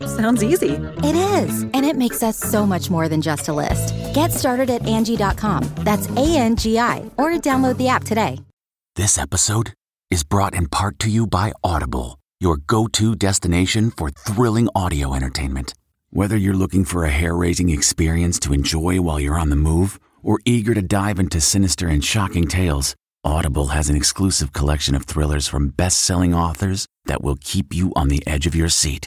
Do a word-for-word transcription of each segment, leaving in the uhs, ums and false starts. Sounds easy. It is, and it makes us so much more than just a list. Get started at Angie dot com. That's A N G I, or download the app today. This episode is brought in part to you by Audible, your go-to destination for thrilling audio entertainment. Whether you're looking for a hair-raising experience to enjoy while you're on the move, or eager to dive into sinister and shocking tales, Audible has an exclusive collection of thrillers from best-selling authors that will keep you on the edge of your seat.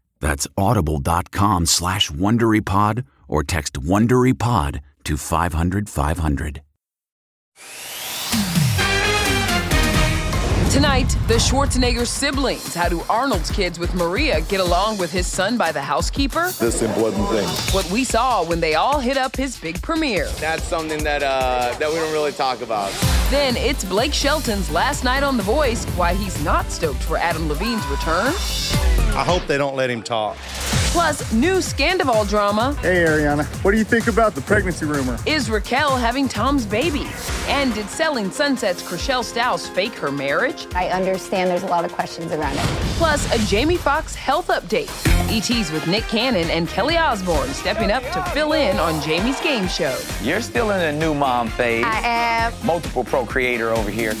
That's audible.com slash WonderyPod or text WonderyPod to five hundred five hundred. Tonight, the Schwarzenegger siblings. How do Arnold's kids with Maria get along with his son by the housekeeper? This important thing. What we saw when they all hit up his big premiere. That's something that uh, that we don't really talk about. Then it's Blake Shelton's last night on The Voice, why he's not stoked for Adam Levine's return. I hope they don't let him talk. Plus, new Scandoval drama. Hey, Ariana, what do you think about the pregnancy rumor? Is Raquel having Tom's baby? And did Selling Sunset's Chrishell Stause fake her marriage? I understand there's a lot of questions around it. Plus, a Jamie Foxx health update. E T's with Nick Cannon and Kelly Osbourne stepping up to fill in on Jamie's game show. You're still in a new mom phase. I am. Multiple procreator over here.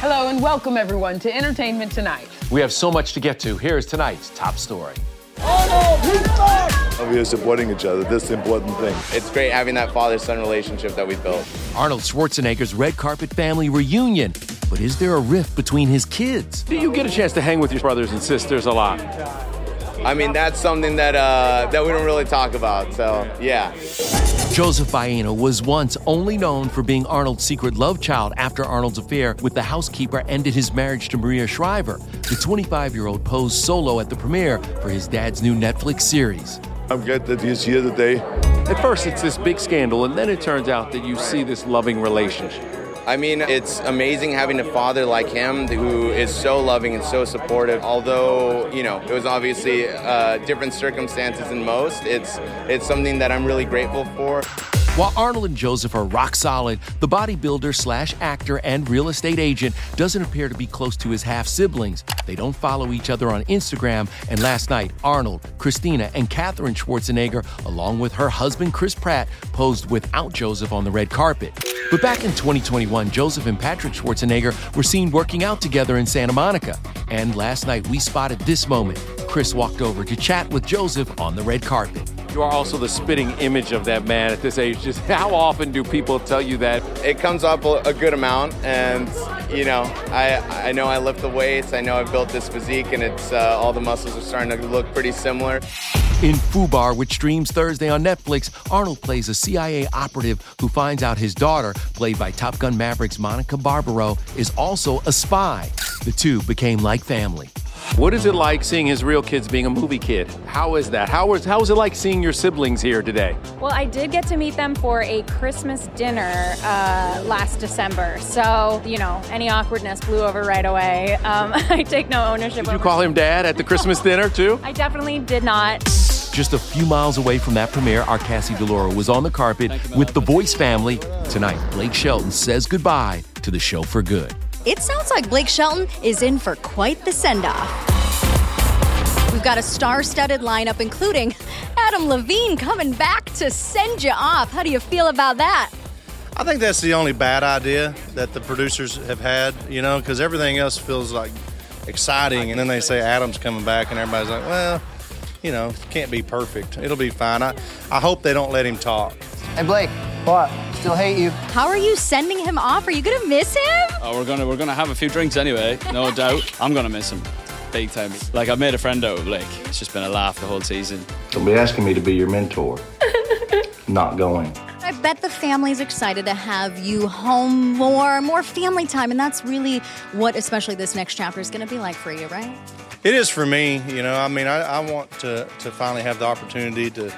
Hello and welcome, everyone, to Entertainment Tonight. We have so much to get to. Here is tonight's top story. Oh, no, we are supporting each other. This is the important thing. It's great having that father-son relationship that we built. Arnold Schwarzenegger's red carpet family reunion. But is there a rift between his kids? Do you get a chance to hang with your brothers and sisters a lot? I mean, that's something that uh, that we don't really talk about, so, yeah. Joseph Baena was once only known for being Arnold's secret love child after Arnold's affair with the housekeeper ended his marriage to Maria Shriver. The twenty-five-year-old posed solo at the premiere for his dad's new Netflix series. I'm glad that he's here today. At first, it's this big scandal, and then it turns out that you see this loving relationship. I mean, it's amazing having a father like him who is so loving and so supportive. Although, you know, it was obviously uh, different circumstances than most, it's it's something that I'm really grateful for. While Arnold and Joseph are rock solid, the bodybuilder slash actor and real estate agent doesn't appear to be close to his half-siblings. They don't follow each other on Instagram, and last night, Arnold, Christina, and Katherine Schwarzenegger, along with her husband Chris Pratt, posed without Joseph on the red carpet. But back in twenty twenty-one, Joseph and Patrick Schwarzenegger were seen working out together in Santa Monica. And last night, we spotted this moment. Chris walked over to chat with Joseph on the red carpet. You are also the spitting image of that man at this age. Just how often do people tell you that? It comes up a good amount, and, you know, I, I know I lift the weights, I know I've built this physique, and it's uh, all the muscles are starting to look pretty similar. In FUBAR, which streams Thursday on Netflix, Arnold plays a C I A operative who finds out his daughter, played by Top Gun Maverick's Monica Barbaro, is also a spy. The two became like family. What is it like seeing his real kids being a movie kid? How is that? How is, how is it like seeing your siblings here today? Well, I did get to meet them for a Christmas dinner uh, last December. So, you know, any awkwardness blew over right away. Um, I take no ownership. Did you call him dad at the Christmas dinner too? I definitely did not. Just a few miles away from that premiere, our Cassie DeLauro was on the carpet with the Voice family. Tonight, Blake Shelton says goodbye to the show for good. It sounds like Blake Shelton is in for quite the send-off. We've got a star-studded lineup, including Adam Levine coming back to send you off. How do you feel about that? I think that's the only bad idea that the producers have had, you know, because everything else feels, like, exciting. And then they say Adam's coming back, and everybody's like, well, you know, can't be perfect. It'll be fine. I, I hope they don't let him talk. Hey, Blake. What? Still hate you. How are you sending him off? Are you gonna miss him? Oh, we're gonna we're gonna have a few drinks anyway, no doubt. I'm gonna miss him, big time. Like, I've made a friend out of Blake. It's just been a laugh the whole season. Don't be asking me to be your mentor. Not going. I bet the family's excited to have you home more, more family time, and that's really what, especially this next chapter is gonna be like for you, right? It is for me. You know, I mean, I, I want to to finally have the opportunity to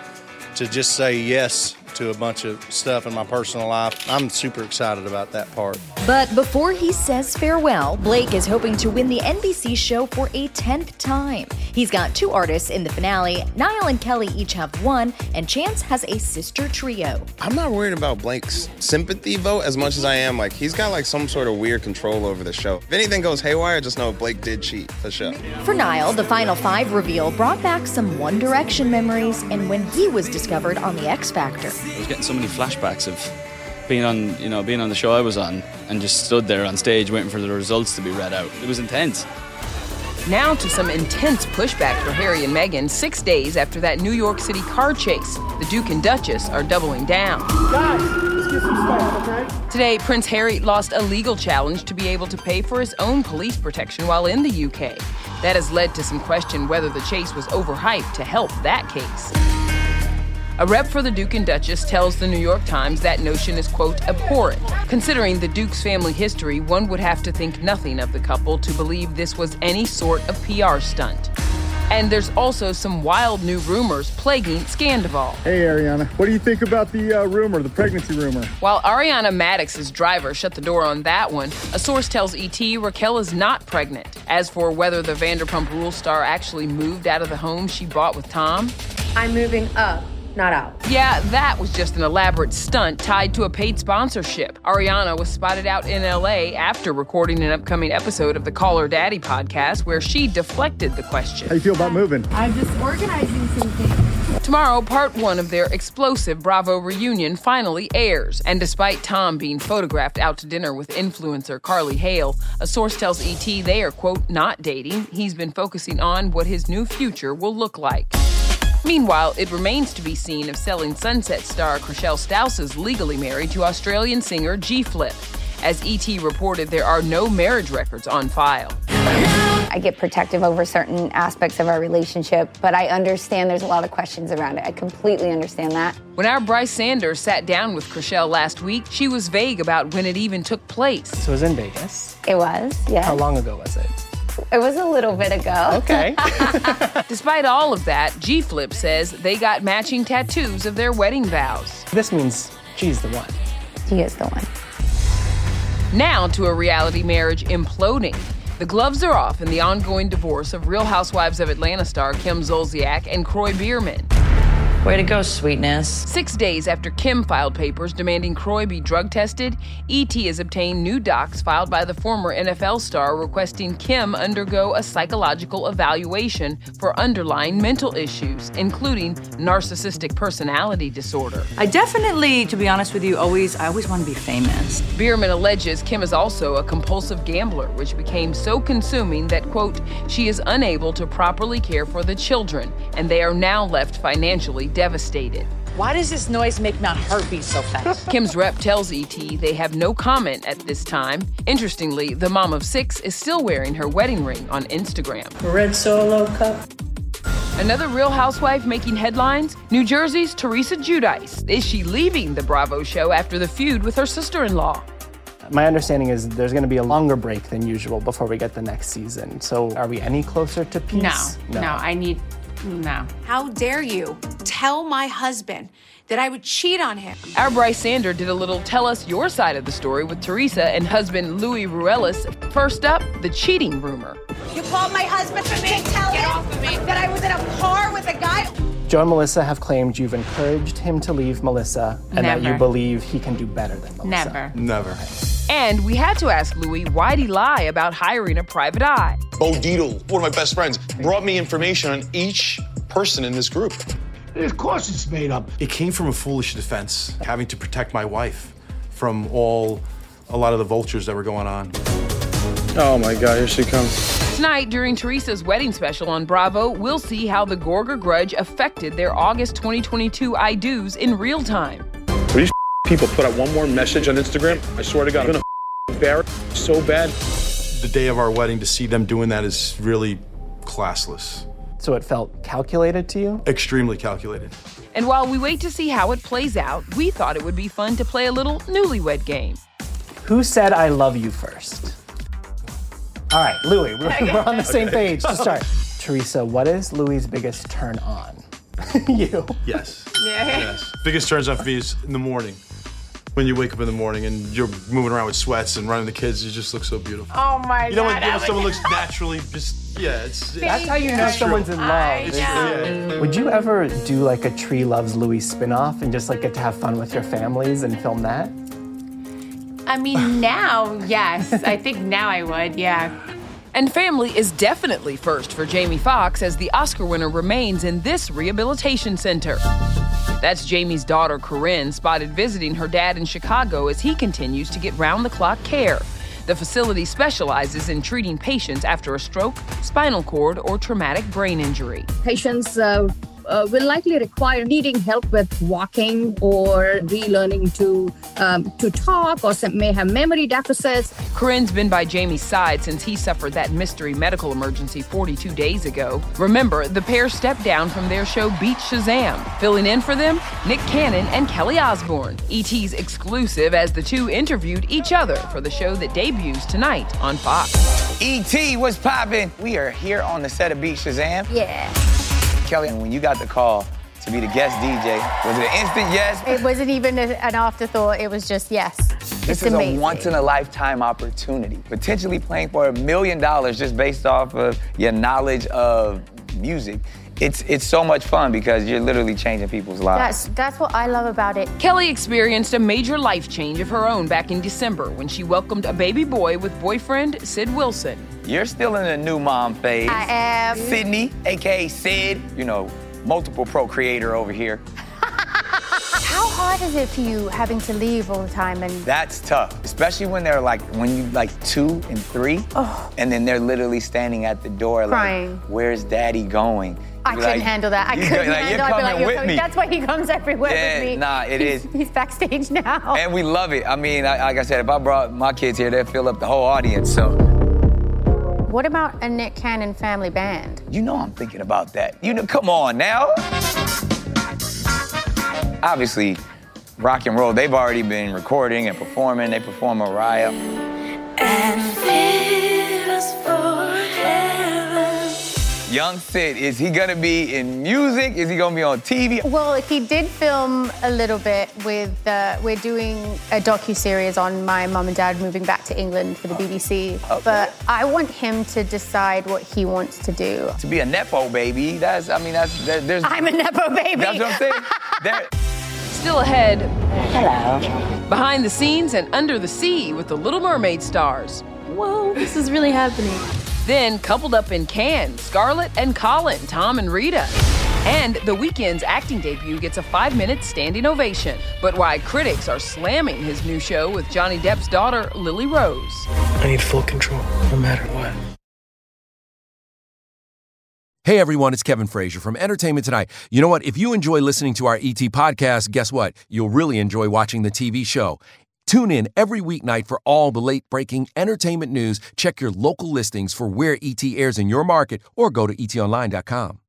to just say yes to a bunch of stuff in my personal life. I'm super excited about that part. But before he says farewell, Blake is hoping to win the N B C show for a tenth time. He's got two artists in the finale. Niall and Kelly each have one, and Chance has a sister trio. I'm not worried about Blake's sympathy vote as much as I am. Like, he's got, like, some sort of weird control over the show. If anything goes haywire, just know Blake did cheat the show. For Niall, the final five reveal brought back some One Direction memories and when he was discovered on The X Factor. I was getting so many flashbacks of being on, you know, being on the show I was on and just stood there on stage waiting for the results to be read out. It was intense. Now to some intense pushback for Harry and Meghan six days after that New York City car chase. The Duke and Duchess are doubling down. Guys, let's get some space, okay? Today, Prince Harry lost a legal challenge to be able to pay for his own police protection while in the U K. That has led to some question whether the chase was overhyped to help that case. A rep for the Duke and Duchess tells the New York Times that notion is, quote, abhorrent. Considering the Duke's family history, one would have to think nothing of the couple to believe this was any sort of P R stunt. And there's also some wild new rumors plaguing Scandoval. Hey, Ariana, what do you think about the uh, rumor, the pregnancy rumor? While Ariana Maddox's driver shut the door on that one, a source tells E T Raquel is not pregnant. As for whether the Vanderpump Rules star actually moved out of the home she bought with Tom, I'm moving up. Not out. Yeah, that was just an elaborate stunt tied to a paid sponsorship. Ariana was spotted out in L A after recording an upcoming episode of the Call Her Daddy podcast where she deflected the question. How do you feel about moving? I'm just organizing some things. Tomorrow, part one of their explosive Bravo reunion finally airs. And despite Tom being photographed out to dinner with influencer Carly Hale, a source tells E T they are, quote, not dating. He's been focusing on what his new future will look like. Meanwhile, it remains to be seen if Selling Sunset star Chrishell Stause is legally married to Australian singer G Flip. As E T reported, there are no marriage records on file. I get protective over certain aspects of our relationship, but I understand there's a lot of questions around it. I completely understand that. When our Bryce Sanders sat down with Chrishell last week, she was vague about when it even took place. So it was in Vegas? It was, yeah. How long ago was it? It was a little bit ago. Okay. Despite all of that, G Flip says they got matching tattoos of their wedding vows. This means she's the one. He is the one. Now to a reality marriage imploding. The gloves are off in the ongoing divorce of Real Housewives of Atlanta star Kim Zolciak and Croy Bierman. Way to go, sweetness. Six days after Kim filed papers demanding Croy be drug tested, E T has obtained new docs filed by the former N F L star requesting Kim undergo a psychological evaluation for underlying mental issues, including narcissistic personality disorder. I definitely, to be honest with you, always, I always want to be famous. Bierman alleges Kim is also a compulsive gambler, which became so consuming that, quote, she is unable to properly care for the children, and they are now left financially devastated. Why does this noise make my heart beat so fast? Kim's rep tells E T they have no comment at this time. Interestingly, the mom of six is still wearing her wedding ring on Instagram. Red Solo cup. Another Real Housewife making headlines? New Jersey's Teresa Giudice. Is she leaving the Bravo show after the feud with her sister-in-law? My understanding is there's going to be a longer break than usual before we get the next season. So are we any closer to peace? No, no, no, I need, no. How dare you tell my husband that I would cheat on him? Our Bryce Sander did a little tell us your side of the story with Teresa and husband Louis Ruelas. First up, the cheating rumor. You called my husband for me to tell him that I was in a car with a guy. Joe and Melissa have claimed you've encouraged him to leave Melissa and Never. That you believe he can do better than Melissa. Never. Never. And we had to ask Louis, why'd he lie about hiring a private eye? Bo Dietl, one of my best friends, brought me information on each person in this group. Of course it's made up. It came from a foolish defense, having to protect my wife from all, a lot of the vultures that were going on. Oh my God, here she comes. Tonight, during Teresa's wedding special on Bravo, we'll see how the Gorga grudge affected their August twenty twenty-two I do's in real time. Will these people put out one more message on Instagram? I swear to God, I'm gonna embarrass so bad. The day of our wedding, to see them doing that is really classless. So it felt calculated to you? Extremely calculated. And while we wait to see how it plays out, we thought it would be fun to play a little newlywed game. Who said I love you first? All right, Louis, we're, we're on the same okay. page to start. Teresa, what is Louis' biggest turn on? You. Yes. Yeah. Yes. Biggest turns on for me is in the morning. When you wake up in the morning and you're moving around with sweats and running the kids, you just look so beautiful. Oh my you know, God. You know when someone looks naturally, just, yeah, it's. It's that's how you know someone's in love. It's, yeah. Would you ever do like a Tree Loves Louis spinoff and just like get to have fun with your families and film that? I mean, now, yes. I think now I would, yeah. And family is definitely first for Jamie Foxx as the Oscar winner remains in this rehabilitation center. That's Jamie's daughter, Corinne, spotted visiting her dad in Chicago as he continues to get round-the-clock care. The facility specializes in treating patients after a stroke, spinal cord, or traumatic brain injury. Patients uh, uh, will likely require needing help with walking or relearning to Um, to talk or some may have memory deficits. Corinne's been by Jamie's side since he suffered that mystery medical emergency forty-two days ago. Remember, the pair stepped down from their show Beat Shazam. Filling in for them, Nick Cannon and Kelly Osbourne. E T's exclusive as the two interviewed each other for the show that debuts tonight on Fox. E T, what's poppin'? We are here on the set of Beat Shazam. Yeah. Kelly, when you got the call to be the guest D J, was it an instant yes? It wasn't even a, an afterthought, it was just yes. This it's is amazing. A once-in-a-lifetime opportunity, potentially playing for a million dollars just based off of your knowledge of music. It's it's so much fun because you're literally changing people's lives. That's, that's what I love about it. Kelly experienced a major life change of her own back in December when she welcomed a baby boy with boyfriend Sid Wilson. You're still in the new mom phase. I am. Sydney, A K A Sid, you know, multiple procreator over here. How hard is it for you having to leave all the time? And that's tough, especially when they're like, when you like two and three, oh. and then they're literally standing at the door crying. Like, where's daddy going? I like, couldn't handle that. I couldn't like, handle that. I'd be like, you're coming. Me. That's why he comes everywhere yeah, with me. Nah, it he's, is. He's backstage now. And we love it. I mean, I, like I said, if I brought my kids here, they'd fill up the whole audience, so. What about a Nick Cannon family band? You know I'm thinking about that. You know, come on now. Obviously, rock and roll, they've already been recording and performing. They perform Mariah. And fit us forever. Young Sid, is he gonna be in music? Is he gonna be on T V? Well, if he did film a little bit with, uh, we're doing a docuseries on my mum and dad moving back to England for the B B C. Okay. But I want him to decide what he wants to do. To be a Nepo baby, that's, I mean, that's, there, there's... I'm a Nepo baby. That's what I'm saying. there... Still ahead. Hello. Behind the scenes and under the sea with the Little Mermaid stars. Whoa, this is really happening. Then, coupled up in Cannes, Scarlett and Colin, Tom and Rita. And The Weeknd's acting debut gets a five-minute standing ovation. But why critics are slamming his new show with Johnny Depp's daughter, Lily Rose. I need full control, no matter what. Hey, everyone, it's Kevin Frazier from Entertainment Tonight. You know what? If you enjoy listening to our E T podcast, guess what? You'll really enjoy watching the T V show. Tune in every weeknight for all the late-breaking entertainment news. Check your local listings for where E T airs in your market or go to e t online dot com.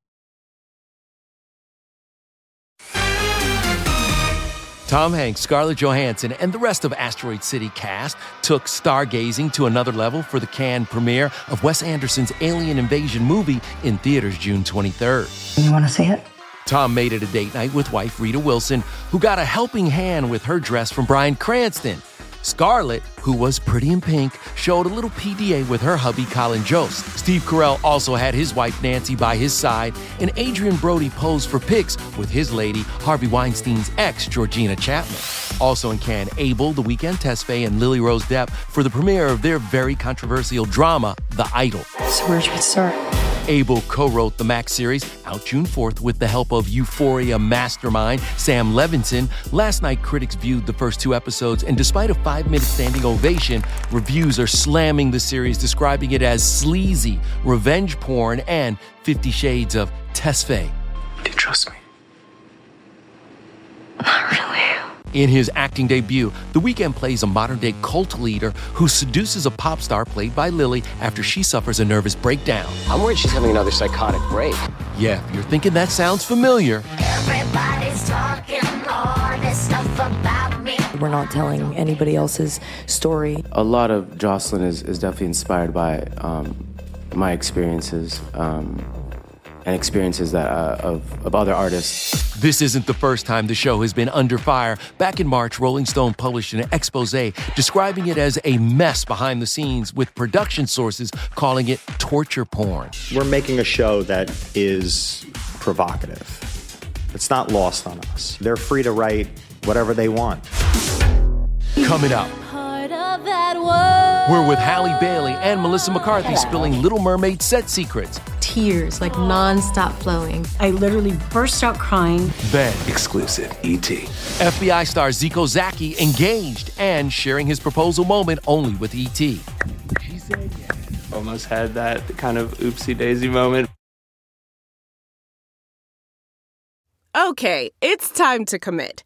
Tom Hanks, Scarlett Johansson, and the rest of Asteroid City cast took stargazing to another level for the Cannes premiere of Wes Anderson's Alien Invasion movie in theaters June twenty-third. You want to see it? Tom made it a date night with wife Rita Wilson, who got a helping hand with her dress from Bryan Cranston. Scarlett, who was pretty in pink, showed a little P D A with her hubby Colin Jost. Steve Carell also had his wife Nancy by his side, and Adrian Brody posed for pics with his lady, Harvey Weinstein's ex, Georgina Chapman. Also in Cannes, Abel, The Weeknd Tesfaye, and Lily Rose Depp for the premiere of their very controversial drama, The Idol. So where should we start? Abel co-wrote the Max series, out June fourth, with the help of Euphoria mastermind Sam Levinson. Last night, critics viewed the first two episodes, and despite a five-minute standing ovation, reviews are slamming the series, describing it as sleazy, revenge porn, and Fifty Shades of Tesfaye. Do you trust me? Not really. In his acting debut, The Weeknd plays a modern-day cult leader who seduces a pop star played by Lily after she suffers a nervous breakdown. I'm worried she's having another psychotic break. Yeah, if you're thinking that sounds familiar. Everybody's talking all this stuff about me. We're not telling anybody else's story. A lot of Jocelyn is, is definitely inspired by um, my experiences. Um, and experiences that uh, of, of other artists. This isn't the first time the show has been under fire. Back in March, Rolling Stone published an expose describing it as a mess behind the scenes, with production sources calling it torture porn. We're making a show that is provocative. It's not lost on us. They're free to write whatever they want. Coming up, we're with Halle Bailey and Melissa McCarthy spilling Little Mermaid set secrets. Tears, like non-stop flowing. I literally burst out crying. Then, exclusive E T F B I star Zico Zaki engaged and sharing his proposal moment only with E T She said yes. Almost had that kind of oopsie-daisy moment. Okay, it's time to commit.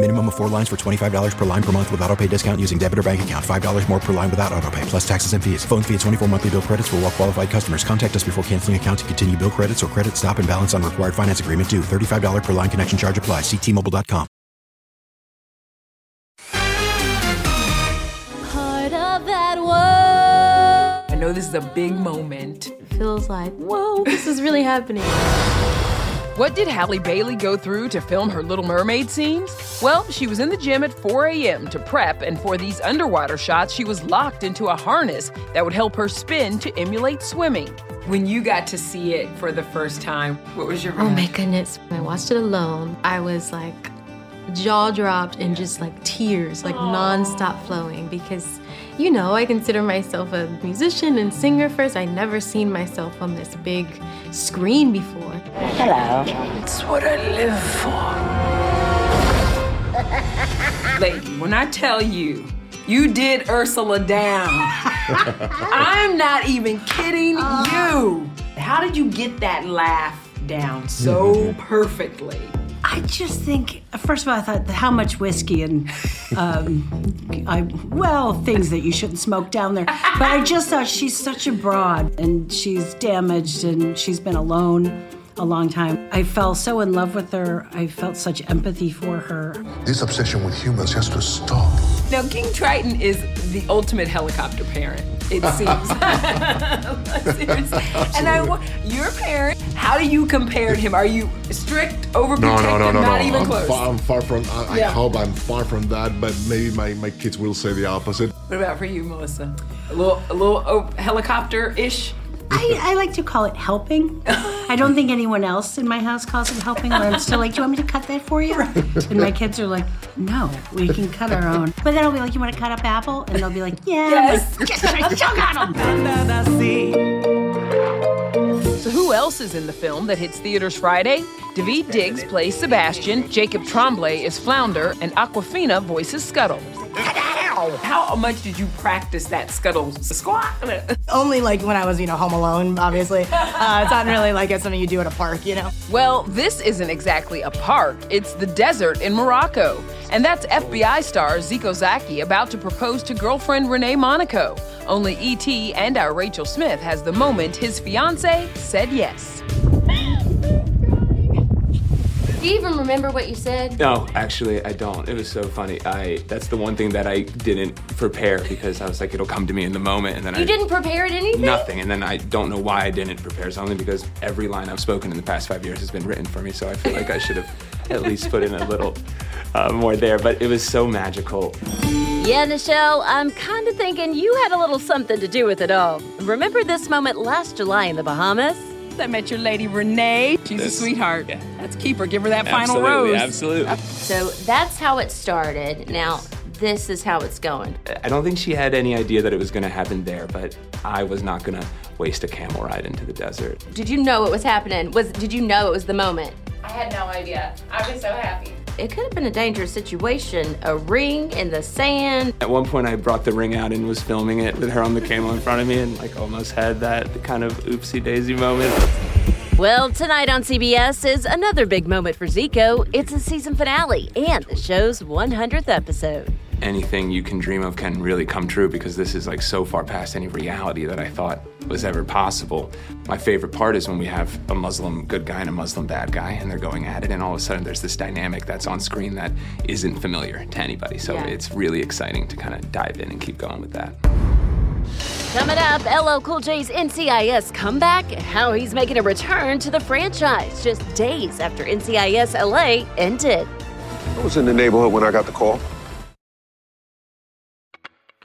Minimum of four lines for twenty-five dollars per line per month with auto pay discount using debit or bank account. five dollars more per line without auto pay, plus taxes and fees. Phone fee at twenty-four monthly bill credits for all well qualified customers. Contact us before canceling account to continue bill credits or credit stop and balance on required finance agreement due. thirty-five dollars per line connection charge applies. See T Mobile dot com. I know this is a big moment. It feels like, whoa, this is really happening. What did Halle Bailey go through to film her Little Mermaid scenes? Well, she was in the gym at four a.m. to prep, and for these underwater shots, she was locked into a harness that would help her spin to emulate swimming. When you got to see it for the first time, what was your reaction? Oh my goodness, when I watched it alone, I was like jaw dropped and just like tears, like nonstop flowing, because, you know, I consider myself a musician and singer first. I'd never seen myself on this big screen before. Hello. It's what I live for. Lady, when I tell you, you did Ursula down. I'm not even kidding oh. you. How did you get that laugh down so perfectly? I just think, first of all, I thought how much whiskey and, um, I well, things that you shouldn't smoke down there. But I just thought she's such a broad, and she's damaged, and she's been alone a long time. I fell so in love with her. I felt such empathy for her. This obsession with humans has to stop. Now, King Triton is the ultimate helicopter parent, it seems. And I, your parent, how do you compare him? Are you strict, overprotective, no, no, no, no, not no. even I'm close? Far, I'm far from, I, yeah. I hope I'm far from that, but maybe my, my kids will say the opposite. What about for you, Melissa? A little, a little oh, helicopter-ish? I, I like to call it helping. I don't think anyone else in my house calls it helping, where I'm still like, do you want me to cut that for you? Right. And my kids are like, no, we can cut our own. But then I'll be like, you want to cut up apple? And they'll be like, yes. Yes, I still got them. So who else is in the film that hits theaters Friday? Daveed Diggs plays Sebastian, Jacob Tremblay is Flounder, and Awkwafina voices Scuttle. How much did you practice that scuttle squat? Only like when I was, you know, home alone, obviously. Uh, it's not really like it's something you do at a park, you know? Well, this isn't exactly a park. It's the desert in Morocco. And that's F B I star Zico Zaki about to propose to girlfriend Renee Monaco. Only E T and our Rachel Smith has the moment his fiancée said yes. Do you even remember what you said? No, actually, I don't. It was so funny. I That's the one thing that I didn't prepare, because I was like, it'll come to me in the moment. And then you I... You didn't prepare at anything? Nothing. And then I don't know why I didn't prepare. It's only because every line I've spoken in the past five years has been written for me, so I feel like I should have at least put in a little uh, more there. But it was so magical. Yeah, Nichelle, I'm kind of thinking you had a little something to do with it all. Remember this moment last July in the Bahamas? I met your lady, Renee. She's this, a sweetheart. Yeah. Let's keep her. Give her that absolutely, final rose. Absolutely. So that's how it started. Yes. Now, this is how it's going. I don't think she had any idea that it was going to happen there, but I was not going to waste a camel ride into the desert. Did you know it was happening? Was Did you know it was the moment? I had no idea. I was so happy. It could have been a dangerous situation, a ring in the sand. At one point I brought the ring out and was filming it with her on the camel in front of me, and like almost had that kind of oopsie-daisy moment. Well, tonight on C B S is another big moment for Zico. It's a season finale and the show's one hundredth episode. Anything you can dream of can really come true, because this is like so far past any reality that I thought was ever possible. My favorite part is when we have a Muslim good guy and a Muslim bad guy, and they're going at it, and all of a sudden there's this dynamic that's on screen that isn't familiar to anybody. So yeah. It's really exciting to kind of dive in and keep going with that. Coming up, L L Cool J's N C I S comeback, and how he's making a return to the franchise just days after N C I S L A ended. I was in the neighborhood when I got the call.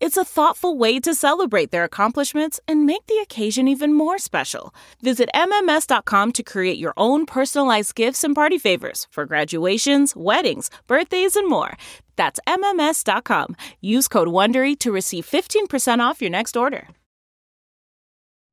It's a thoughtful way to celebrate their accomplishments and make the occasion even more special. Visit M M S dot com to create your own personalized gifts and party favors for graduations, weddings, birthdays, and more. That's M M S dot com. Use code WONDERY to receive fifteen percent off your next order.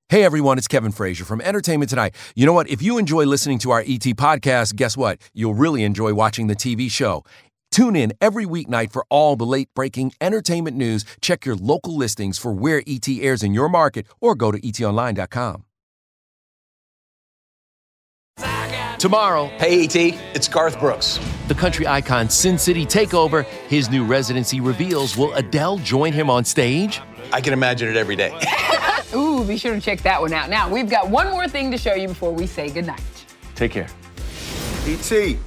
Hey everyone, it's Kevin Frazier from Entertainment Tonight. You know what? If you enjoy listening to our E T podcast, guess what? You'll really enjoy watching the T V show. Tune in every weeknight for all the late-breaking entertainment news. Check your local listings for where E T airs in your market, or go to E T online dot com. Tomorrow. Hey, E T, it's Garth Brooks. The country icon Sin City Takeover. His new residency reveals. Will Adele join him on stage? I can imagine it every day. Ooh, be sure to check that one out. Now, we've got one more thing to show you before we say goodnight. Take care. E T,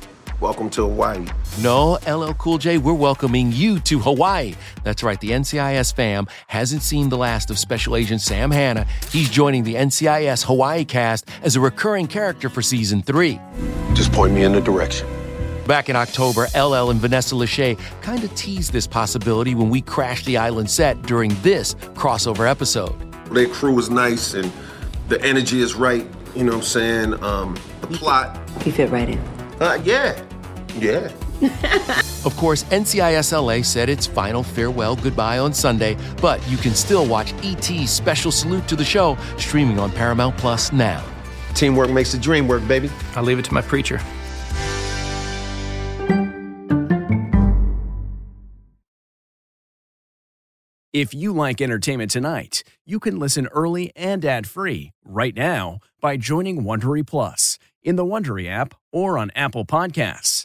welcome to Hawaii. No, L L Cool J, we're welcoming you to Hawaii. That's right, the N C I S fam hasn't seen the last of Special Agent Sam Hanna. He's joining the N C I S Hawaii cast as a recurring character for season three. Just point me in the direction. Back in October, L L and Vanessa Lachey kind of teased this possibility when we crashed the island set during this crossover episode. Their crew is nice and the energy is right, you know what I'm saying? Um, the plot. You fit right in. Uh, yeah, yeah. Of course, N C I S L A said its final farewell goodbye on Sunday, but you can still watch E T's special salute to the show streaming on Paramount Plus now. Teamwork makes the dream work, baby. I'll leave it to my preacher. If you like Entertainment Tonight, you can listen early and ad-free right now by joining Wondery Plus in the Wondery app or on Apple Podcasts.